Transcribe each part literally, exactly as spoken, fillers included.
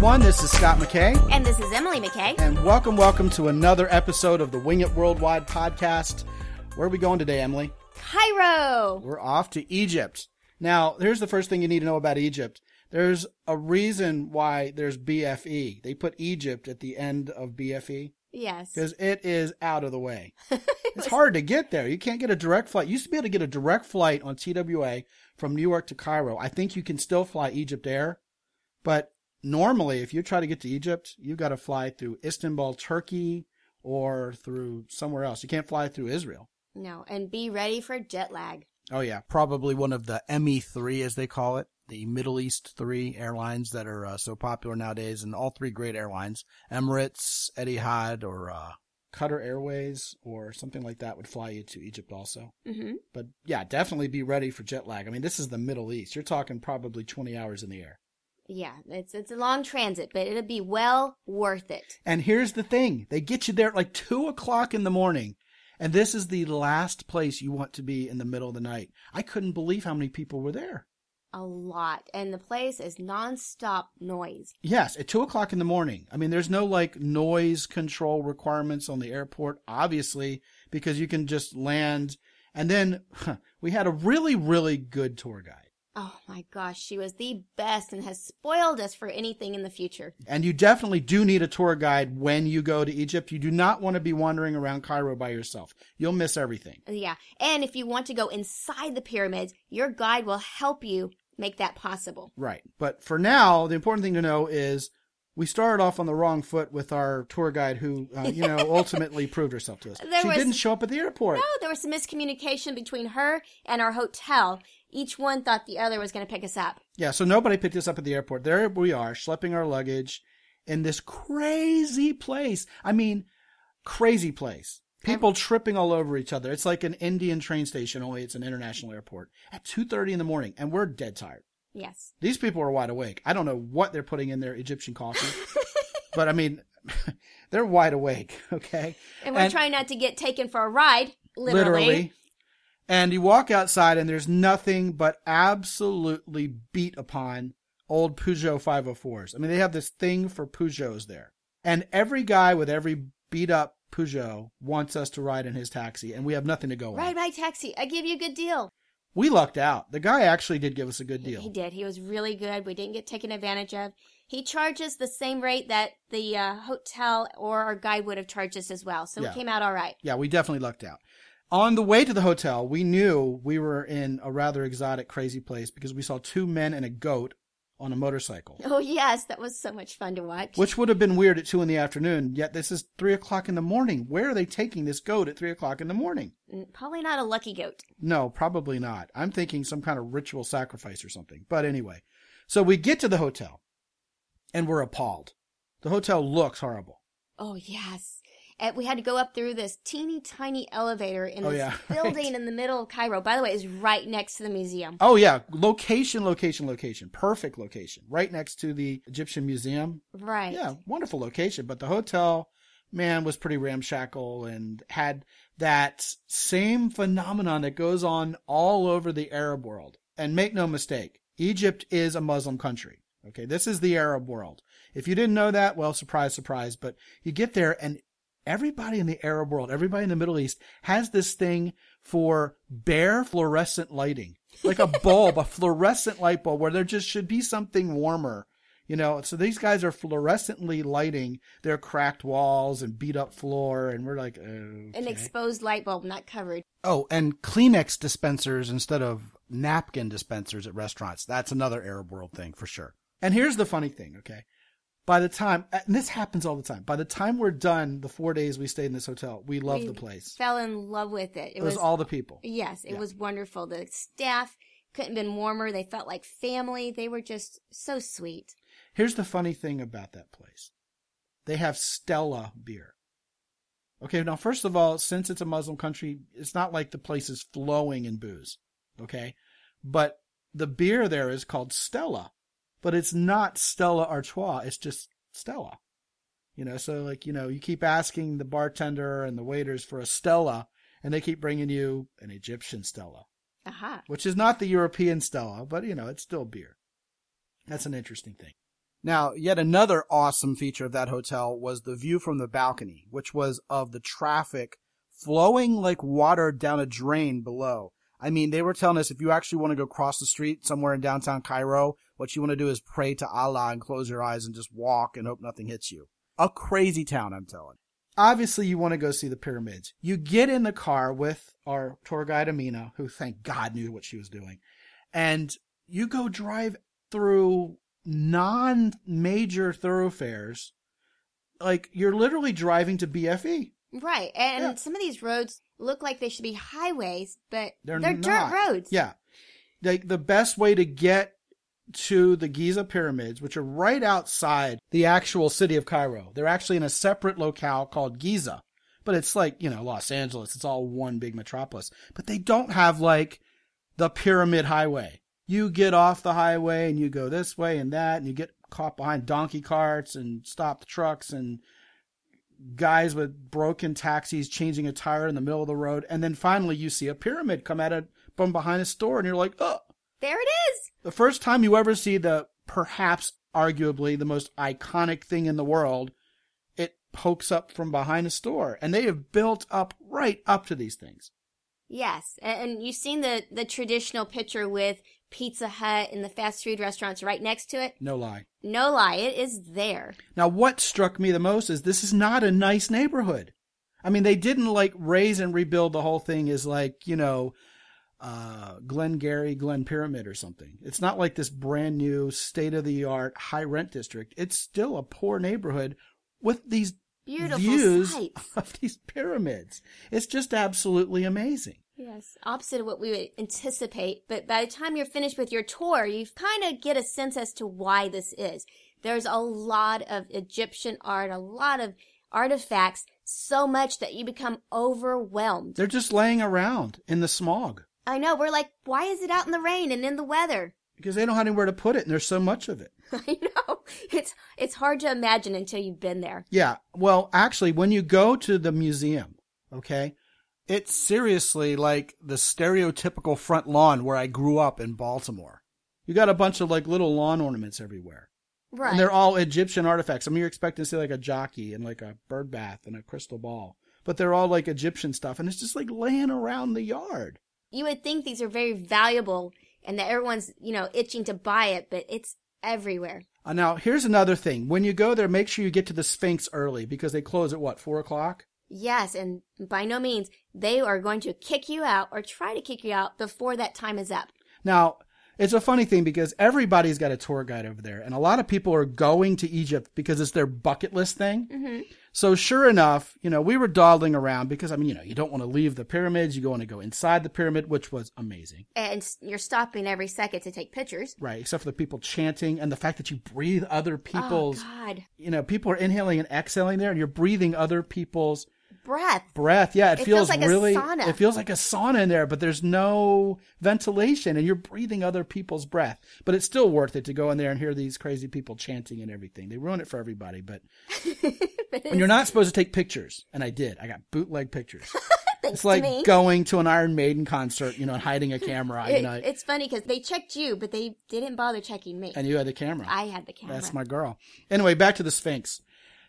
everyone. This is Scott McKay. And this is Emily McKay. And welcome, welcome to another episode of the Wing It Worldwide podcast. Where are we going today, Emily? Cairo. We're off to Egypt. Now, here's the first thing you need to know about Egypt. There's a reason why there's B F E. They put Egypt at the end of B F E. Yes. Because it is out of the way. it it's was... hard to get there. You can't get a direct flight. You used to be able to get a direct flight on T W A from New York to Cairo. I think you can still fly Egypt Air. But normally, if you try to get to Egypt, you've got to fly through Istanbul, Turkey, or through somewhere else. You can't fly through Israel. No. And be ready for jet lag. Oh, yeah. Probably one of the M E three, as they call it. The Middle East three airlines that are uh, so popular nowadays, and all three great airlines, Emirates, Etihad, or uh, Qatar Airways, or something like that would fly you to Egypt also. Mm-hmm. But yeah, definitely be ready for jet lag. I mean, this is the Middle East. You're talking probably twenty hours in the air. Yeah, it's it's a long transit, but it'll be well worth it. And here's the thing. They get you there at like two o'clock in the morning. And this is the last place you want to be in the middle of the night. I couldn't believe how many people were there. A lot. And the place is nonstop noise. Yes, at two o'clock in the morning. I mean, there's no like noise control requirements on the airport, obviously, because you can just land. And then huh, we had a really, really good tour guide. Oh my gosh, she was the best and has spoiled us for anything in the future. And you definitely do need a tour guide when you go to Egypt. You do not want to be wandering around Cairo by yourself. You'll miss everything. Yeah. And if you want to go inside the pyramids, your guide will help you make that possible. Right. But for now, the important thing to know is we started off on the wrong foot with our tour guide who, uh, you know, ultimately proved herself to us. There she was, didn't show up at the airport. No, there was some miscommunication between her and our hotel. Each one thought the other was going to pick us up. Yeah, so nobody picked us up at the airport. There we are, schlepping our luggage in this crazy place. I mean, crazy place. People tripping all over each other. It's like an Indian train station, only it's an international airport. At two thirty in the morning, and we're dead tired. Yes. These people are wide awake. I don't know what they're putting in their Egyptian coffee. But, I mean, they're wide awake, okay? And we're and, trying not to get taken for a ride, literally. Literally. And you walk outside, and there's nothing but absolutely beat upon old Peugeot five oh fours. I mean, they have this thing for Peugeots there. And every guy with every beat-up Peugeot wants us to ride in his taxi, and we have nothing to go on. Ride my taxi. I give you a good deal. We lucked out. The guy actually did give us a good deal. He did. He was really good. We didn't get taken advantage of. He charges the same rate that the uh, hotel or our guy would have charged us as well, so yeah. It came out all right. Yeah, we definitely lucked out. On the way to the hotel, we knew we were in a rather exotic, crazy place because we saw two men and a goat on a motorcycle. Oh, yes. That was so much fun to watch. Which would have been weird at two in the afternoon, yet this is three o'clock in the morning. Where are they taking this goat at three o'clock in the morning? Probably not a lucky goat. No, probably not. I'm thinking some kind of ritual sacrifice or something. But anyway, so we get to the hotel, and we're appalled. The hotel looks horrible. Oh, yes. And we had to go up through this teeny tiny elevator in this oh, yeah, building right in the middle of Cairo. By the way, it's right next to the museum. Oh, yeah. Location, location, location. Perfect location. Right next to the Egyptian Museum. Right. Yeah, wonderful location. But the hotel, man, was pretty ramshackle and had that same phenomenon that goes on all over the Arab world. And make no mistake, Egypt is a Muslim country. Okay, this is the Arab world. If you didn't know that, well, surprise, surprise. But you get there and everybody in the Arab world, everybody in the Middle East has this thing for bare fluorescent lighting, like a bulb, a fluorescent light bulb where there just should be something warmer, you know? So these guys are fluorescently lighting their cracked walls and beat up floor. And we're like, okay. An exposed light bulb, not covered. Oh, and Kleenex dispensers instead of napkin dispensers at restaurants. That's another Arab world thing for sure. And here's the funny thing. Okay. By the time, and this happens all the time, by the time we're done, the four days we stayed in this hotel, we loved we the place. Fell in love with it. It, it was, was all the people. Yes, it yeah. was wonderful. The staff couldn't have been warmer. They felt like family. They were just so sweet. Here's the funny thing about that place. They have Stella beer. Okay, now first of all, since it's a Muslim country, it's not like the place is flowing in booze, okay? But the beer there is called Stella. But it's not Stella Artois. It's just Stella. You know, so like, you know, you keep asking the bartender and the waiters for a Stella, and they keep bringing you an Egyptian Stella, uh-huh. which is not the European Stella, but, you know, it's still beer. That's an interesting thing. Now, yet another awesome feature of that hotel was the view from the balcony, which was of the traffic flowing like water down a drain below. I mean, they were telling us if you actually want to go cross the street somewhere in downtown Cairo, what you want to do is pray to Allah and close your eyes and just walk and hope nothing hits you. A crazy town, I'm telling you. Obviously, you want to go see the pyramids. You get in the car with our tour guide, Amina, who, thank God, knew what she was doing. And you go drive through non-major thoroughfares. Like, you're literally driving to B F E. Right. And yeah. Some of these roads look like they should be highways, but they're, they're dirt roads. Yeah. Like, the best way to get to the Giza pyramids, which are right outside the actual city of Cairo. They're actually in a separate locale called Giza, but it's like, you know, Los Angeles. It's all one big metropolis, but they don't have like the pyramid highway. You get off the highway and you go this way and that, and you get caught behind donkey carts and stopped trucks and guys with broken taxis changing a tire in the middle of the road. And then finally you see a pyramid come out of, from behind a store and you're like, oh, there it is. The first time you ever see the, perhaps, arguably, the most iconic thing in the world, it pokes up from behind a store. And they have built up right up to these things. Yes. And you've seen the, the traditional picture with Pizza Hut and the fast food restaurants right next to it? No lie. No lie. It is there. Now, what struck me the most is this is not a nice neighborhood. I mean, they didn't, like, raise and rebuild the whole thing as, like, you know... Uh, Glengarry Glen Pyramid or something. It's not like this brand new state-of-the-art high rent district. It's still a poor neighborhood with these beautiful views sights of these pyramids. It's just absolutely amazing. Yes, opposite of what we would anticipate. But by the time you're finished with your tour, you kind of get a sense as to why this is. There's a lot of Egyptian art, a lot of artifacts, so much that you become overwhelmed. They're just laying around in the smog. I know. We're like, why is it out in the rain and in the weather? Because they don't have anywhere to put it, and there's so much of it. I know. It's it's hard to imagine until you've been there. Yeah. Well, actually, when you go to the museum, okay, it's seriously like the stereotypical front lawn where I grew up in Baltimore. You got a bunch of, like, little lawn ornaments everywhere. Right. And they're all Egyptian artifacts. I mean, you're expecting to see, like, a jockey and, like, a bird bath and a crystal ball. But they're all, like, Egyptian stuff, and it's just, like, laying around the yard. You would think these are very valuable and that everyone's, you know, itching to buy it, but it's everywhere. Uh, now, here's another thing. When you go there, make sure you get to the Sphinx early because they close at, what, four o'clock? Yes, and by no means. They are going to kick you out or try to kick you out before that time is up. Now, it's a funny thing because everybody's got a tour guide over there, and a lot of people are going to Egypt because it's their bucket list thing. Mm-hmm. So sure enough, you know, we were dawdling around because, I mean, you know, you don't want to leave the pyramids. You want to go inside the pyramid, which was amazing. And you're stopping every second to take pictures. Right, except for the people chanting and the fact that you breathe other people's... Oh, God. You know, people are inhaling and exhaling there, and you're breathing other people's... Breath. Breath, yeah. It, it feels, feels like really, a sauna. It feels like a sauna in there, but there's no ventilation, and you're breathing other people's breath. But it's still worth it to go in there and hear these crazy people chanting and everything. They ruin it for everybody, but... And you're not supposed to take pictures, and I did. I got bootleg pictures. It's like to going to an Iron Maiden concert, you know, and hiding a camera. It, you know, it's funny because they checked you, but they didn't bother checking me. And you had the camera. I had the camera. That's my girl. Anyway, back to the Sphinx.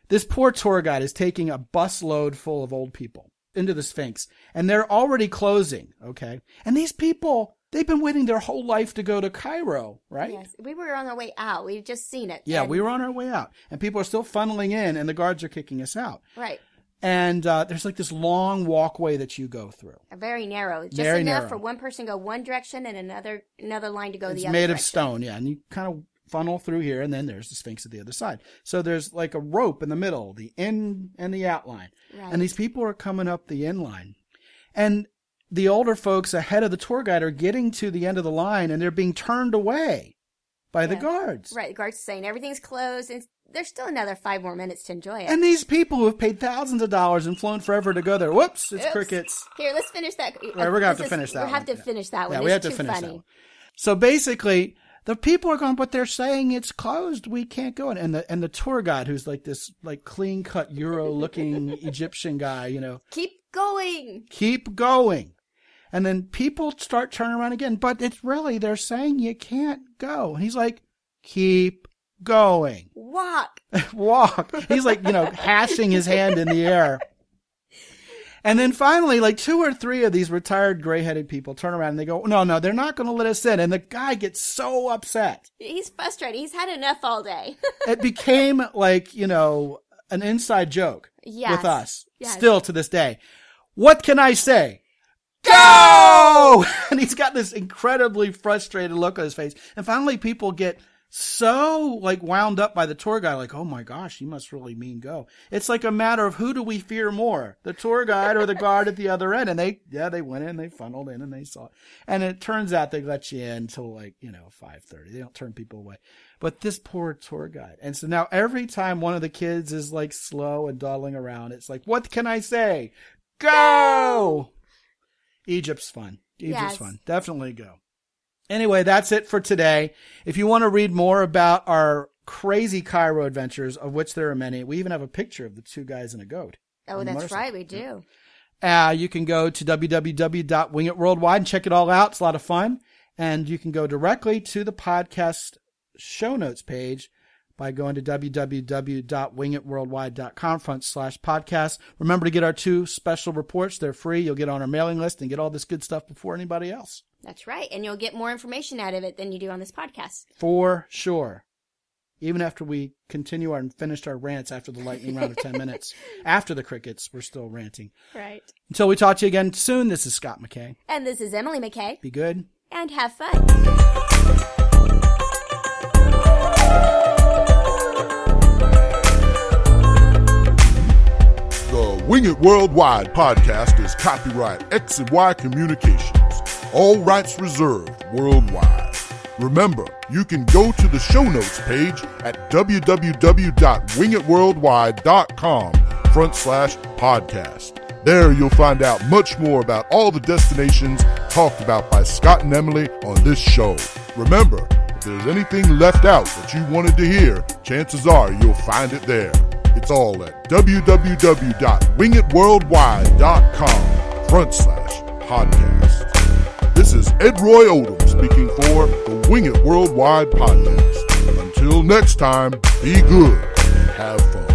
This poor tour guide is taking a busload full of old people into the Sphinx, and they're already closing, okay? And these people, they've been waiting their whole life to go to Cairo, right? Yes, we were on our way out. We've just seen it. Yeah, and... we were on our way out, and people are still funneling in, and the guards are kicking us out. Right. And uh, there's like this long walkway that you go through. Very narrow. Just Very enough narrow. For one person to go one direction and another another line to go it's the other direction. It's made of stone, yeah, and you kind of... funnel through here, and then there's the Sphinx at the other side. So there's like a rope in the middle, the in and the out line. Right. And these people are coming up the in line. And the older folks ahead of the tour guide are getting to the end of the line, and they're being turned away by yeah. the guards. Right, the guards are saying everything's closed, and there's still another five more minutes to enjoy it. And these people who have paid thousands of dollars and flown forever to go there, whoops, it's Oops. crickets. Here, let's finish that. Right, we're going to have to finish that one. We have to finish that one. Yeah, we have to finish that one. So basically... the people are going, but they're saying it's closed. We can't go in. And the and the tour guide, who's like this like clean cut Euro looking Egyptian guy, you know, keep going, keep going. And then people start turning around again. But it's really, they're saying you can't go. And he's like, keep going. Walk. Walk. He's like, you know, hashing his hand in the air. And then finally, like two or three of these retired gray-headed people turn around and they go, no, no, they're not going to let us in. And the guy gets so upset. He's frustrated. He's had enough all day. It became like, you know, an inside joke yes. with us yes. still to this day. What can I say? Go! And he's got this incredibly frustrated look on his face. And finally people get so like wound up by the tour guide, like, oh my gosh, he must really mean go. It's like a matter of who do we fear more, the tour guide or the guard at the other end? And they, yeah, they went in, they funneled in and they saw it. And it turns out they let you in until like, you know, five thirty. They don't turn people away. But this poor tour guide. And so now every time one of the kids is like slow and dawdling around, it's like, what can I say? Go! Egypt's fun. Egypt's yes. fun. Definitely go. Anyway, that's it for today. If you want to read more about our crazy Cairo adventures, of which there are many, we even have a picture of the two guys and a goat. Oh, that's right. We do. Uh, you can go to w w w dot wing it worldwide and check it all out. It's a lot of fun. And you can go directly to the podcast show notes page by going to w w w dot wing it worldwide dot com front slash podcast. Remember to get our two special reports. They're free. You'll get on our mailing list and get all this good stuff before anybody else. That's right. And you'll get more information out of it than you do on this podcast. For sure. Even after we continue our, and finished our rants after the lightning round of ten minutes. After the crickets, we're still ranting. Right. Until we talk to you again soon, this is Scott McKay. And this is Emily McKay. Be good. And have fun. Wing It Worldwide podcast is copyright X and Y Communications. All rights reserved worldwide. Remember, you can go to the show notes page at w w w dot wing it worldwide dot com front slash podcast. There you'll find out much more about all the destinations talked about by Scott and Emily on this show. Remember, if there's anything left out that you wanted to hear, chances are you'll find it there. It's all at w w w dot wing it worldwide dot com front slash podcast. This is Ed Roy Odom speaking for the Wing It Worldwide podcast. Until next time, be good and have fun.